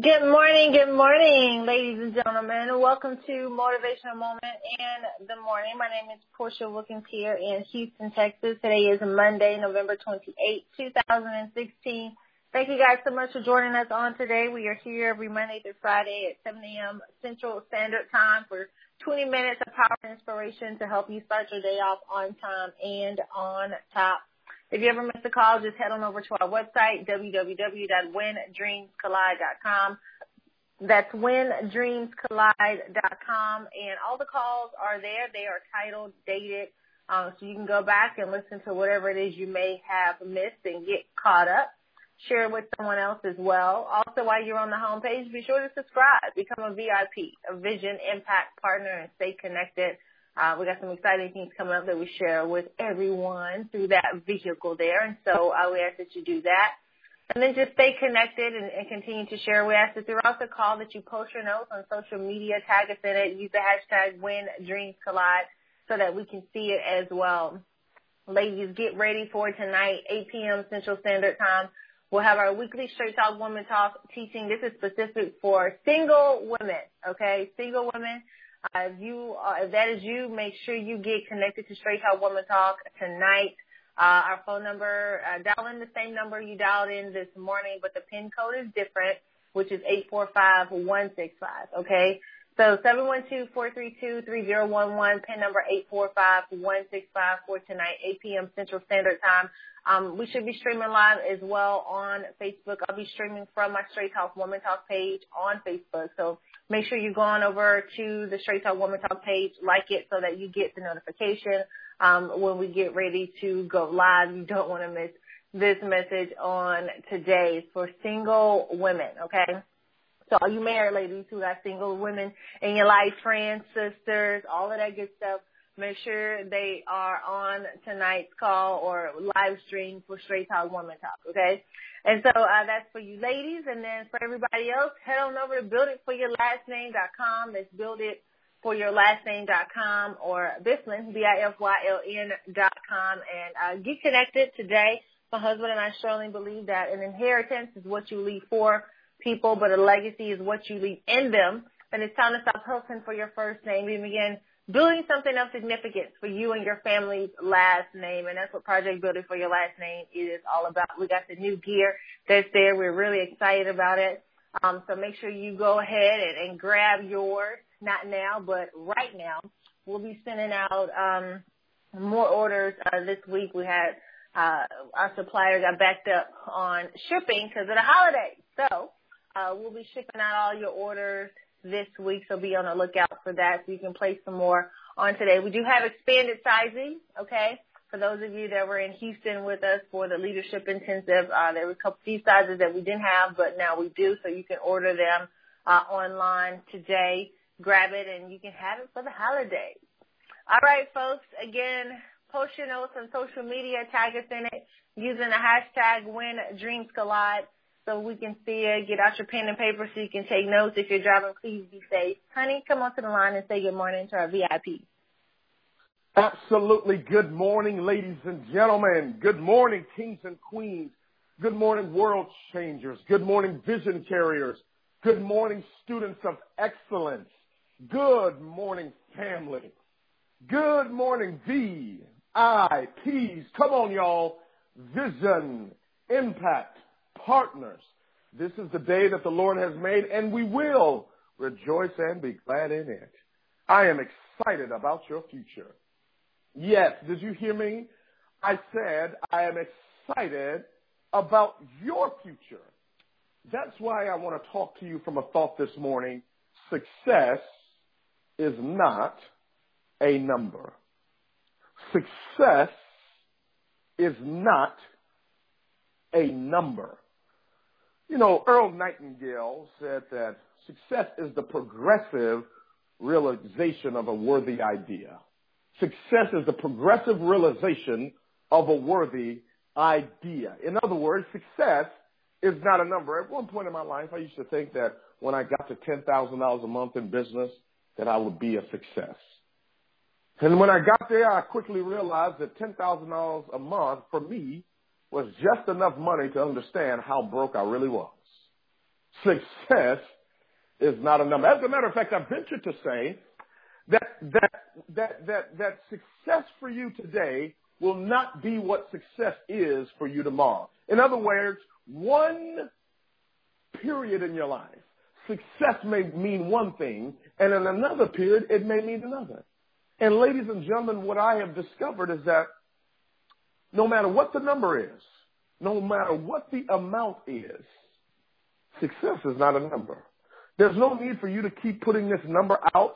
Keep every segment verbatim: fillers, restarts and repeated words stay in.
Good morning, good morning, ladies and gentlemen. Welcome to Motivational Moment in the Morning. My name is Portia Wilkins here in Houston, Texas. Today is Monday, November twenty-eighth, two thousand sixteen. Thank you guys so much for joining us on today. We are here every Monday through Friday at seven a.m. Central Standard Time for twenty minutes of power and inspiration to help you start your day off on time and on top. If you ever miss a call, just head on over to our website, w w w dot win dreams collide dot com. That's win dreams collide dot com. And all the calls are there. They are titled, dated, um, so you can go back and listen to whatever it is you may have missed and get caught up. Share it with someone else as well. Also, while you're on the homepage, be sure to subscribe. Become a V I P, a Vision Impact Partner, and stay connected. Uh, we got some exciting things coming up that we share with everyone through that vehicle there, and so uh, we ask that you do that. And then just stay connected and, and continue to share. We ask that throughout the call that you post your notes on social media, tag us in it, use the hashtag WinDreamsCollide so that we can see it as well. Ladies, get ready for tonight, eight p.m. Central Standard Time. We'll have our weekly Straight Talk Woman Talk teaching. This is specific for single women, okay, single women. Uh, if you, uh, if that is you, make sure you get connected to Straight Talk Woman Talk tonight. Uh, our phone number, uh, dial in the same number you dialed in this morning, but the PIN code is different, which is eight four five one six five, okay? So seven one two, four three two, three zero one one, PIN number eight four five one six five for tonight, eight p.m. Central Standard Time. Um, we should be streaming live as well on Facebook. I'll be streaming from my Straight Talk Woman Talk page on Facebook. So make sure you go on over to the Straight Talk Woman Talk page, like it so that you get the notification um, when we get ready to go live. You don't want to miss this message on today for single women, okay? So all you married ladies who got single women in your life, friends, sisters, all of that good stuff, make sure they are on tonight's call or live stream for Straight Talk Woman Talk, okay? And so uh, that's for you ladies. And then for everybody else, head on over to build it for your last name dot com. That's build it for your last name dot com or BIFYLN, B I F Y L N dot com. And uh, get connected today. My husband and I strongly believe that an inheritance is what you leave for people, but a legacy is what you leave in them. And it's time to stop hustling for your first name and begin building something of significance for you and your family's last name. And that's what Project Building for Your Last Name is all about. We got the new gear that's there. We're really excited about it. Um, so make sure you go ahead and, and grab yours, not now, but right now. We'll be sending out um, more orders uh, this week. We had uh, our supplier got backed up on shipping because of the holidays. So Uh, we'll be shipping out all your orders this week, so be on the lookout for that so you can place some more on today. We do have expanded sizing, okay, for those of you that were in Houston with us for the Leadership Intensive. Uh, there were a couple few sizes that we didn't have, but now we do, so you can order them uh, online today. Grab it, and you can have it for the holidays. All right, folks, again, post your notes on social media, tag us in it using the hashtag WinDreamsCollide. So we can see it. Get out your pen and paper so you can take notes. If you're driving, please be safe. Honey, come on to the line and say good morning to our V I P. Absolutely. Good morning, ladies and gentlemen. Good morning, kings and queens. Good morning, world changers. Good morning, vision carriers. Good morning, students of excellence. Good morning, family. Good morning, V I Ps. Come on, y'all. Vision, impact, partners. This is the day that the Lord has made, and we will rejoice and be glad in it. I am excited about your future. Yes, did you hear me? I said I am excited about your future. That's why I want to talk to you from a thought this morning. Success is not a number. Success is not a number. You know, Earl Nightingale said that success is the progressive realization of a worthy idea. Success is the progressive realization of a worthy idea. In other words, success is not a number. At one point in my life, I used to think that when I got to ten thousand dollars a month in business, that I would be a success. And when I got there, I quickly realized that ten thousand dollars a month for me was just enough money to understand how broke I really was. success is not a number. As a matter of fact, I venture to say that that that that that success for you today will not be what success is for you tomorrow. In other words, one period in your life, success may mean one thing, and in another period, it may mean another. And ladies and gentlemen, what I have discovered is that no matter what the number is, no matter what the amount is, success is not a number. There's no need for you to keep putting this number out,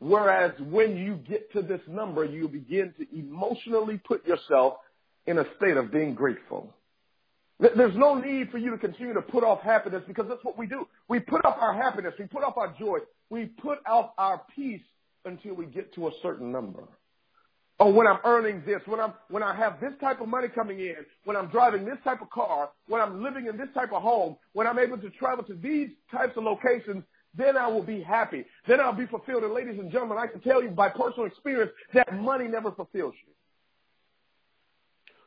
whereas when you get to this number, you begin to emotionally put yourself in a state of being grateful. There's no need for you to continue to put off happiness, because that's what we do. We put off our happiness. We put off our joy. We put off our peace until we get to a certain number. Oh, when I'm earning this, when I'm when I have this type of money coming in, when I'm driving this type of car, when I'm living in this type of home, when I'm able to travel to these types of locations, then I will be happy. Then I'll be fulfilled. And ladies and gentlemen, I can tell you by personal experience that money never fulfills you.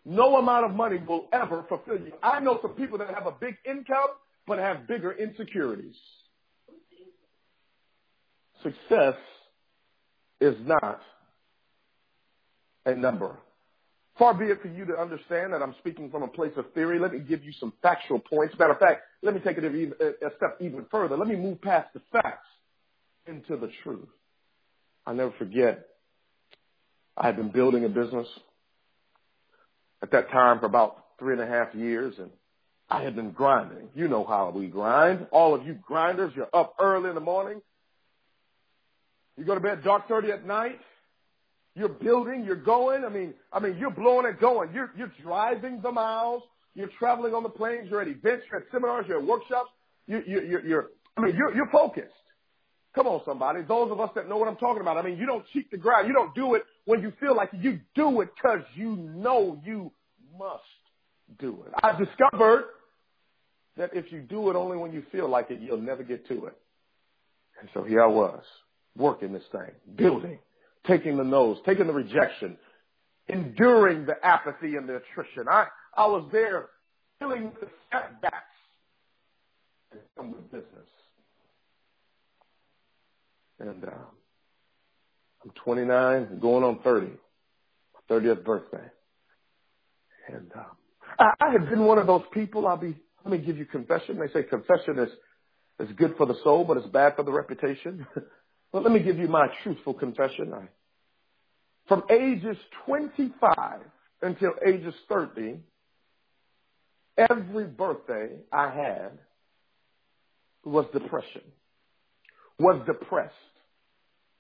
No amount of money will ever fulfill you. I know some people that have a big income but have bigger insecurities. Success is not a number. Far be it for you to understand that I'm speaking from a place of theory. Let me give you some factual points. Matter of fact, let me take it a step even further. Let me move past the facts into the truth. I'll never forget, I had been building a business at that time for about three and a half years, and I had been grinding. You know how we grind. All of you grinders, you're up early in the morning. You go to bed dark thirty at night. You're building, you're going. I mean, I mean, you're blowing and going. You're, you're driving the miles. You're traveling on the planes. You're at events. You're at seminars. You're at workshops. You, you, you're, you're, I mean, you're, you're focused. Come on, somebody. Those of us that know what I'm talking about. I mean, you don't cheat the grind. You don't do it when you feel like it. You do it because you know you must do it. I've discovered that if you do it only when you feel like it, you'll never get to it. And so here I was, working this thing, building. Taking the no's, taking the rejection, enduring the apathy and the attrition. I, I was there dealing with the setbacks in some of the business. And uh, I'm twenty-nine, going on thirty, my thirtieth birthday. And uh, I, I had been one of those people. I'll be, let me give you confession. They say confession is, is good for the soul, but it's bad for the reputation. Well, let me give you my truthful confession. I, from ages twenty-five until ages thirty, every birthday I had was depression, was depressed.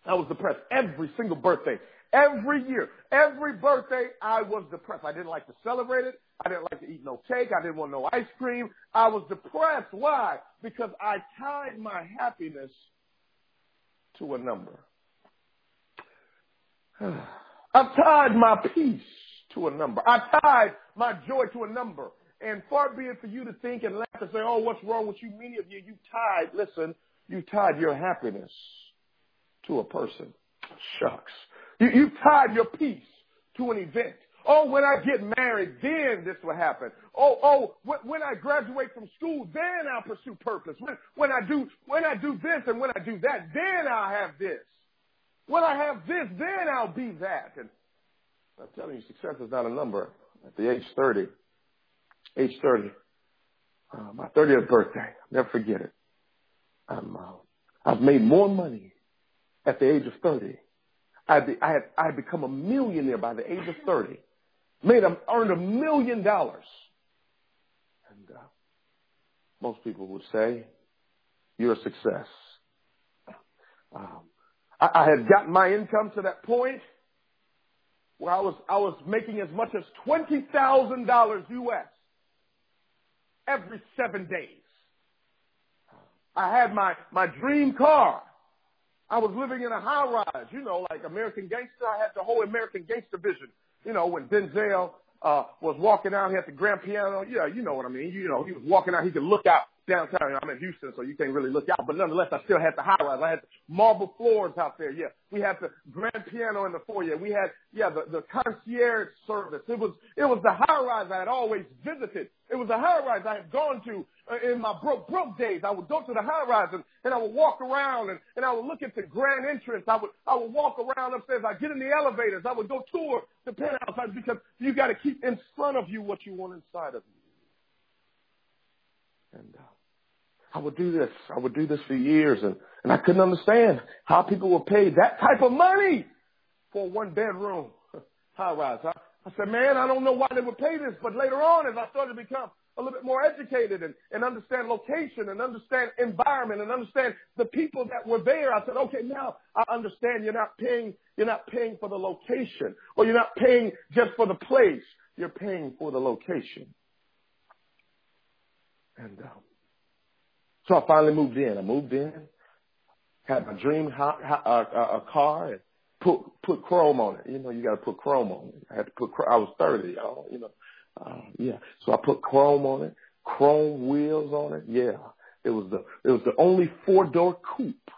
I was depressed every single birthday, every year. Every birthday I was depressed. I didn't like to celebrate it. I didn't like to eat no cake. I didn't want no ice cream. I was depressed. Why? Because I tied my happiness to a number. I've tied my peace to a number. I tied my joy to a number. And far be it for you to think and laugh and say, oh, what's wrong with you? Many of you, you tied, listen, you tied your happiness to a person. Shucks. You, you tied your peace to an event. Oh, when I get married, then this will happen. Oh, oh, when I graduate from school, then I'll pursue purpose. When, when I do, when I do this and when I do that, then I'll have this. When I have this, then I'll be that. And I'm telling you, success is not a number. At the age thirty, age thirty, uh, my thirtieth birthday, I'll never forget it. I'm, uh, I've made more money at the age of thirty. I had, I had, I had become a millionaire by the age of thirty. Made them earned a million dollars. And uh, most people would say, you're a success. Um, I, I had gotten my income to that point where I was, I was making as much as twenty thousand dollars U S every seven days. I had my, my dream car. I was living in a high-rise, you know, like American Gangster. I had the whole American Gangster vision. You know, when Denzel uh, was walking out, he had the grand piano. Yeah, you know what I mean. You know, he was walking out. He could look out downtown. I'm in Houston, so you can't really look out. But nonetheless, I still had the high rise. I had marble floors out there. Yeah, we had the grand piano in the foyer. We had, yeah, the, the concierge service. It was it was the high rise I had always visited. It was the high rise I had gone to in my broke, broke days, I would go to the high rise and, and I would walk around and, and I would look at the grand entrance. I would, I would walk around upstairs. I'd get in the elevators. I would go tour the penthouse because you got to keep in front of you what you want inside of you. And uh, I would do this. I would do this for years, and, and I couldn't understand how people were paid that type of money for one bedroom high rise. I, I said, man, I don't know why they would pay this. But later on, as I started to become a little bit more educated and, and understand location and understand environment and understand the people that were there, I said, okay, now I understand you're not paying, you're not paying for the location, or you're not paying just for the place. You're paying for the location. And um, so I finally moved in. I moved in, had my dream hot, hot, uh, uh, car, and put put chrome on it. You know, you got to put chrome on it. I had to put. I was thirty, y'all. You know, uh, yeah. So I put chrome on it, chrome wheels on it. Yeah, it was the it was the only four door coupe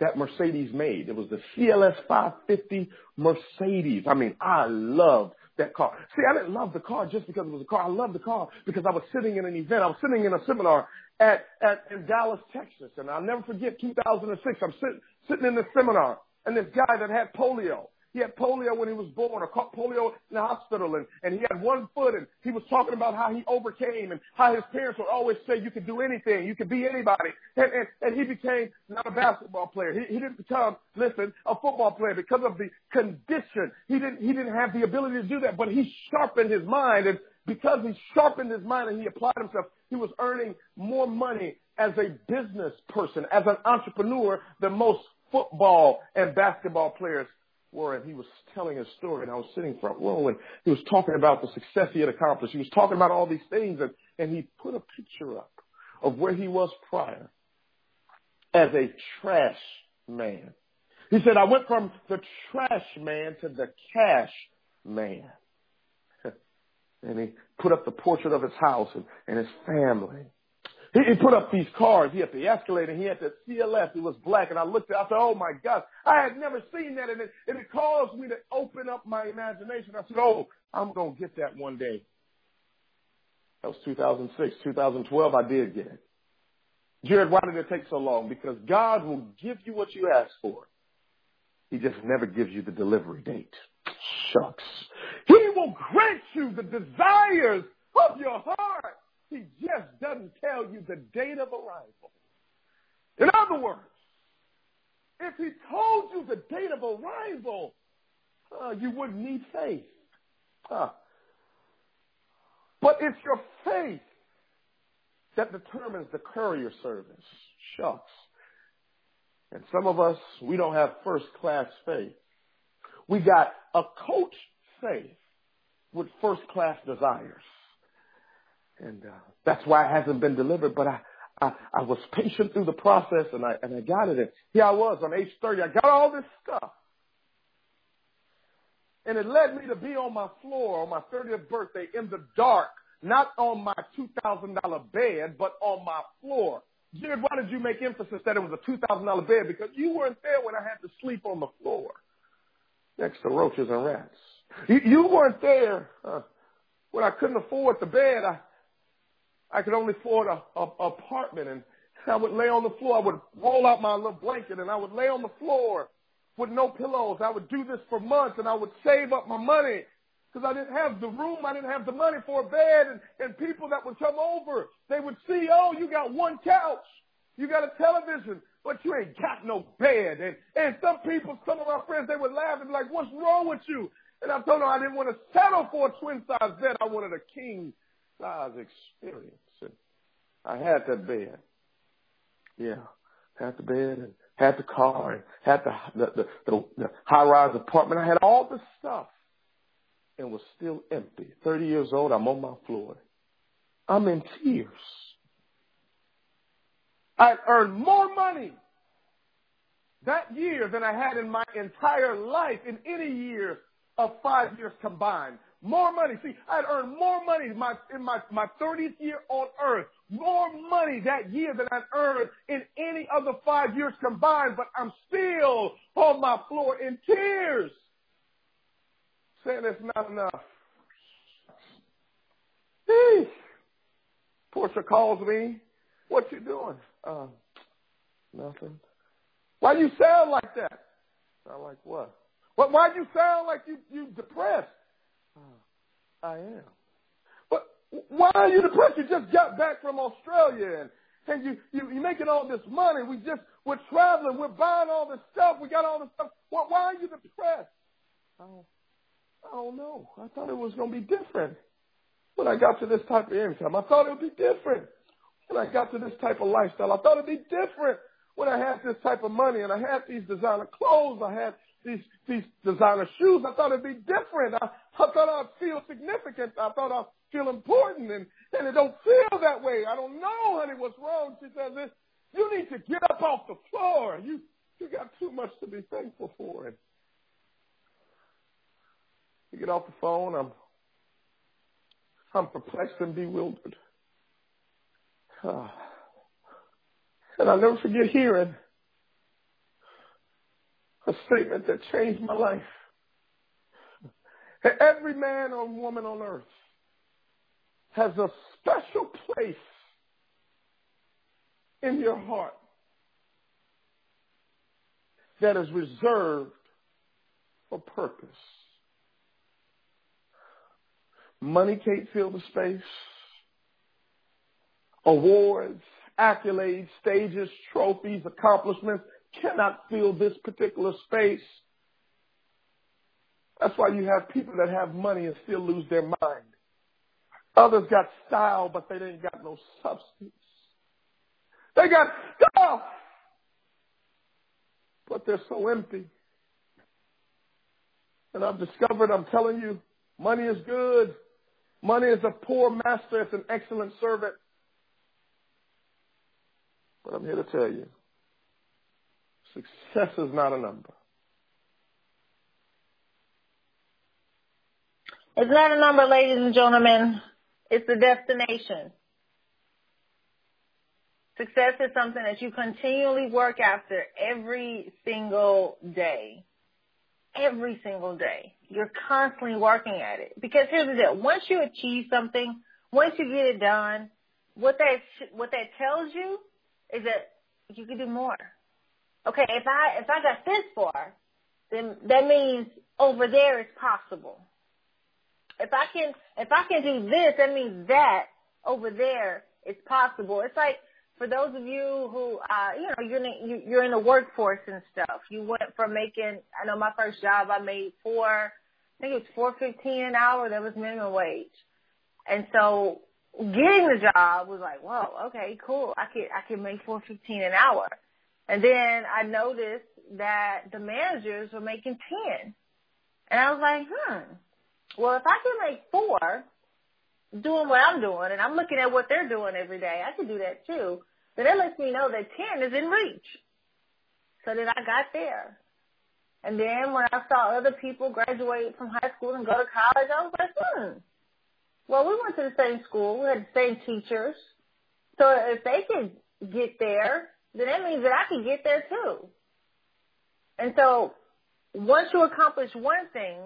that Mercedes made. It was the C L S five fifty Mercedes. I mean, I loved that car. See, I didn't love the car just because it was a car. I loved the car because I was sitting in an event. I was sitting in a seminar at, at in Dallas, Texas, and I'll never forget two thousand six. I'm sitting sitting in the seminar, and this guy that had polio, he had polio when he was born, or caught polio in the hospital, and, and he had one foot, and he was talking about how he overcame and how his parents would always say, you could do anything, you could be anybody. And, and, and he became not a basketball player. He, he didn't become, listen, a football player because of the condition. He didn't, he didn't have the ability to do that, but he sharpened his mind, and because he sharpened his mind and he applied himself, he was earning more money as a business person, as an entrepreneur, than most football and basketball players were. And he was telling a story, and I was sitting front row, and he was talking about the success he had accomplished. He was talking about all these things, and, and he put a picture up of where he was prior as a trash man. He said, I went from the trash man to the cash man. And he put up the portrait of his house and, and his family. He, he put up these cars. He had the Escalade, and he had the C L S. It was black. And I looked at it. I said, oh, my gosh. I had never seen that. And it, and it caused me to open up my imagination. I said, oh, I'm going to get that one day. That was two thousand six. two thousand twelve, I did get it. Jared, why did it take so long? Because God will give you what you ask for. He just never gives you the delivery date. Shucks. He will grant you the desires of your heart. He just doesn't tell you the date of arrival. In other words, if he told you the date of arrival, uh, you wouldn't need faith. Huh. But it's your faith that determines the courier service. Shucks. And some of us, we don't have first-class faith. We got a coach faith with first-class desires. And uh, that's why it hasn't been delivered. But I, I, I was patient through the process, and I and I got it. And here I was on age thirty. I got all this stuff. And it led me to be on my floor on my thirtieth birthday in the dark, not on my two thousand dollars bed, but on my floor. Jared, why did you make emphasis that it was a two thousand dollars bed? Because you weren't there when I had to sleep on the floor next to roaches and rats. You, you weren't there uh, when I couldn't afford the bed. I I could only afford a, a, a apartment, and I would lay on the floor. I would roll out my little blanket, and I would lay on the floor with no pillows. I would do this for months, and I would save up my money because I didn't have the room. I didn't have the money for a bed, and, and people that would come over, they would see, oh, you got one couch. You got a television, but you ain't got no bed. And, and some people, some of my friends, they would laugh and be like, what's wrong with you? And I told them I didn't want to settle for a twin-size bed. I wanted a king size experience. And I had that bed. Yeah, had the bed and had the car and had the the, the, the, the high-rise apartment. I had all the stuff and was still empty. thirty years old, I'm on my floor. I'm in tears. I earned more money that year than I had in my entire life in any year of five years combined. More money. See, I'd earned more money in my, in my, my thirtieth year on earth, more money that year than I'd earned in any other five years combined, but I'm still on my floor in tears saying it's not enough. Eesh. Portia calls me What you doing? Uh, nothing. Why do you sound like that? Sound like what? Well, why do you sound like you you depressed? Uh, I am. But why are you depressed? You just got back from Australia and, and you, you, you're making all this money. We just, we're traveling. We're buying all this stuff. We got all this stuff. Why, why are you depressed? I don't, I don't know. I thought it was going to be different when I got to this type of income. I thought it would be different when I got to this type of lifestyle. I thought it would be different when I had this type of money and I had these designer clothes. I had these these designer shoes. I thought it would be different. I, I thought I'd feel significant. I thought I'd feel important, and, and it don't feel that way. I don't know, honey, what's wrong. She says, you need to get up off the floor. You, you got too much to be thankful for. And you get off the phone, I'm, I'm perplexed and bewildered. Uh, and I'll never forget hearing a statement that changed my life. Every man or woman on earth has a special place in your heart that is reserved for purpose. Money can't fill the space. Awards, accolades, stages, trophies, accomplishments cannot fill this particular space. That's why you have people that have money and still lose their mind. Others got style, but they ain't got no substance. They got style, but they're so empty. And I've discovered, I'm telling you, money is good. Money is a poor master. It's an excellent servant. But I'm here to tell you, success is not a number. It's not a number, ladies and gentlemen. It's a destination. Success is something that you continually work after every single day. Every single day. You're constantly working at it. Because here's the deal. Once you achieve something, once you get it done, what that what that tells you is that you can do more. Okay, if I if I got this far, then that means over there is possible. If I can if I can do this, that means that over there is possible. It's like, for those of you who, uh, you know, you're in, you're in the workforce and stuff, you went from making, I know my first job, I made four, I think it was four fifteen an hour. That was minimum wage. And so getting the job was like, whoa, okay, cool. I could, I could make four fifteen an hour. And then I noticed that the managers were making ten. And I was like, hmm, well, if I can make four doing what I'm doing, and I'm looking at what they're doing every day, I could do that too. But that lets me know that ten is in reach. So then I got there. And then when I saw other people graduate from high school and go to college, I was like, hmm. Well, we went to the same school. We had the same teachers. So if they could get there, then that means that I could get there too. And so once you accomplish one thing,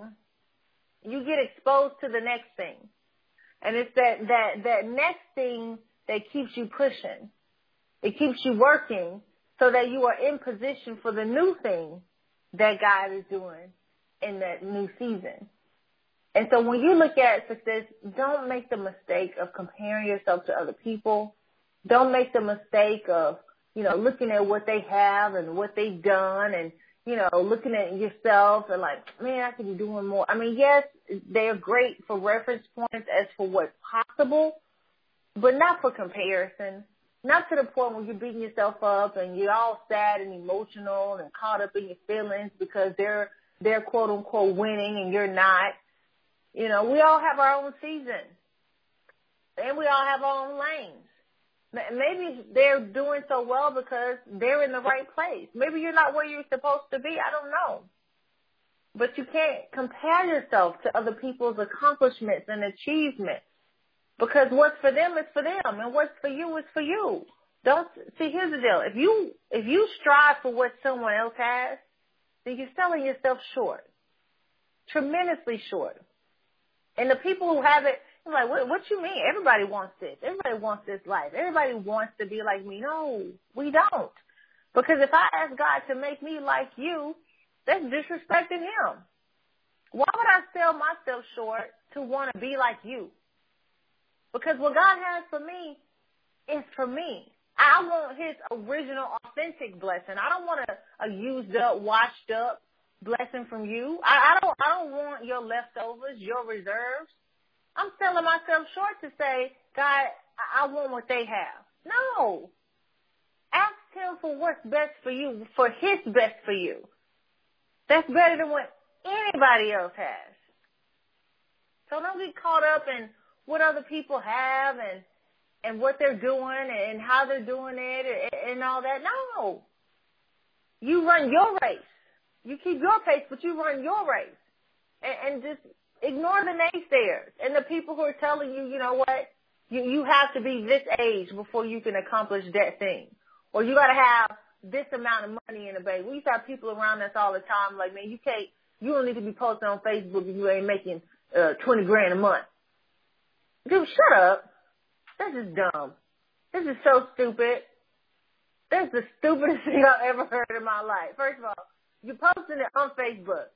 you get exposed to the next thing. And it's that, that, that next thing that keeps you pushing. It keeps you working so that you are in position for the new thing that God is doing in that new season. And so when you look at success, don't make the mistake of comparing yourself to other people. Don't make the mistake of, you know, looking at what they have and what they've done and, you know, looking at yourself and like, man, I could be doing more. I mean, yes, they're great for reference points as for what's possible, but not for comparison. Not to the point where you're beating yourself up and you're all sad and emotional and caught up in your feelings because they're, they're quote unquote winning and you're not. You know, we all have our own season and we all have our own lanes. Maybe they're doing so well because they're in the right place. Maybe you're not where you're supposed to be. I don't know. But you can't compare yourself to other people's accomplishments and achievements because what's for them is for them and what's for you is for you. Don't see, here's the deal. If you if you strive for what someone else has, then you're selling yourself short, tremendously short. And the people who have it I'm like, what, what you mean? Everybody wants this. Everybody wants this life. Everybody wants to be like me. No, we don't. Because if I ask God to make me like you, that's disrespecting him. Why would I sell myself short to want to be like you? Because what God has for me is for me. I want his original, authentic blessing. I don't want a, a used up, washed up blessing from you. I, I don't. I don't want your leftovers, your reserves. I'm selling myself short to say, God, I, I want what they have. No. Ask him for what's best for you, for his best for you. That's better than what anybody else has. So don't get caught up in what other people have and and what they're doing and how they're doing it and, and all that. No. You run your race. You keep your pace, but you run your race. And, and just ignore the naysayers and the people who are telling you, you know what, you, you have to be this age before you can accomplish that thing. Or you got to have this amount of money in the bank. We used to have people around us all the time like, man, you can't, you don't need to be posting on Facebook if you ain't making uh, twenty grand a month. Dude, shut up. This is dumb. This is so stupid. This is the stupidest thing I've ever heard in my life. First of all, you're posting it on Facebook,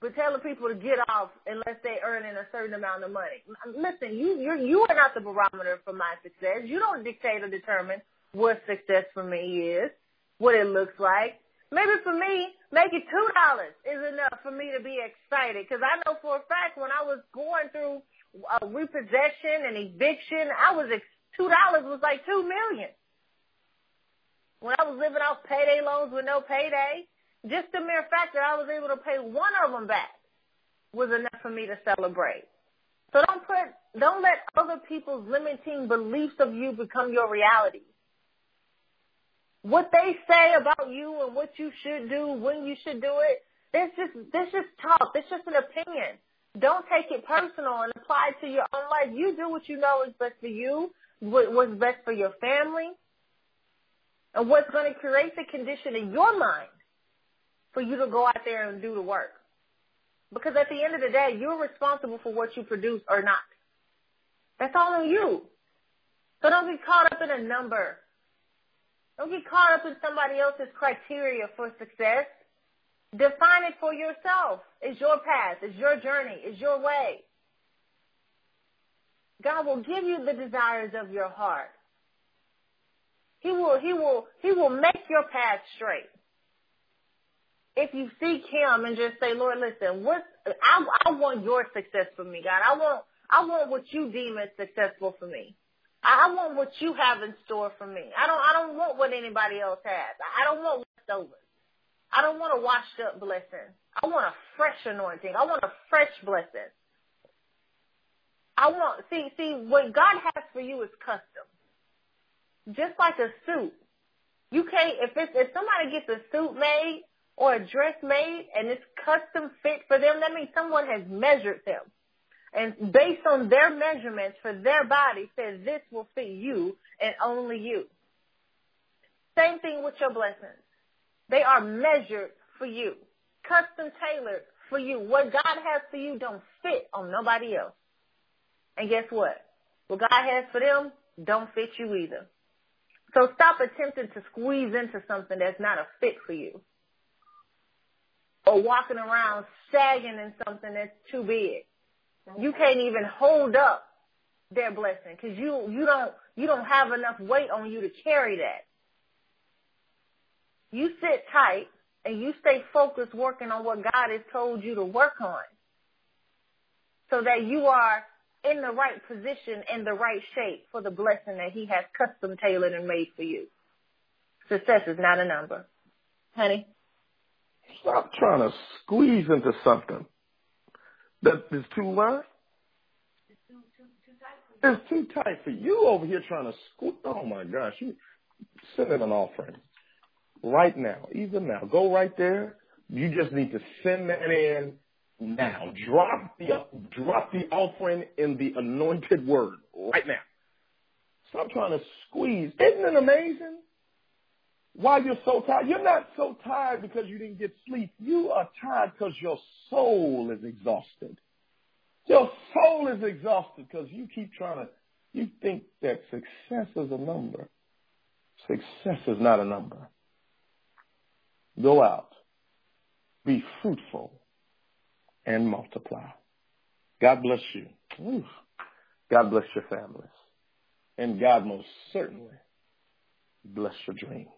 but telling people to get off unless they're earning a certain amount of money. Listen, you you're, you are not the barometer for my success. You don't dictate or determine what success for me is, what it looks like. Maybe for me, make it two dollars is enough for me to be excited, because I know for a fact when I was going through a repossession and eviction, I was ex- two dollars was like two million. When I was living off payday loans with no payday, just the mere fact that I was able to pay one of them back was enough for me to celebrate. So don't put, don't let other people's limiting beliefs of you become your reality. What they say about you and what you should do, when you should do it, that's just that's just talk. That's just an opinion. Don't take it personal and apply it to your own life. You do what you know is best for you, what's best for your family, and what's going to create the condition in your mind for you to go out there and do the work. Because at the end of the day, you're responsible for what you produce or not. That's all on you. So don't get caught up in a number. Don't get caught up in somebody else's criteria for success. Define it for yourself. It's your path. It's your journey. It's your way. God will give you the desires of your heart. He will, he will, he will make your path straight. If you seek him and just say, Lord, listen, what I, I want your success for me, God. I want, I want what you deem as successful for me. I want what you have in store for me. I don't, I don't want what anybody else has. I don't want leftovers. I don't want a washed up blessing. I want a fresh anointing. I want a fresh blessing. I want, see, see, what God has for you is custom. Just like a suit. You can't, if it's, if somebody gets a suit made or a dress made and it's custom fit for them, that means someone has measured them. And based on their measurements for their body, said this will fit you and only you. Same thing with your blessings. They are measured for you, custom tailored for you. What God has for you don't fit on nobody else. And guess what? What God has for them don't fit you either. So stop attempting to squeeze into something that's not a fit for you, or walking around sagging in something that's too big. You can't even hold up their blessing because you, you don't, you don't have enough weight on you to carry that. You sit tight and you stay focused working on what God has told you to work on so that you are in the right position and the right shape for the blessing that he has custom tailored and made for you. Success is not a number. Honey? Stop trying to squeeze into something that is too what? It's too, too, too tight for you. It's too tight for you over here trying to squeeze. Oh, my gosh. You send in an offering. Right now, even now, go right there. You just need to send that in now. Drop the drop the offering in the anointed word right now. Stop trying to squeeze. Isn't it amazing? Why you're so tired? You're not so tired because you didn't get sleep. You are tired because your soul is exhausted. Your soul is exhausted because you keep trying to, you think that success is a number. Success is not a number. Go out, be fruitful, and multiply. God bless you. Oof. God bless your families. And God most certainly bless your dream.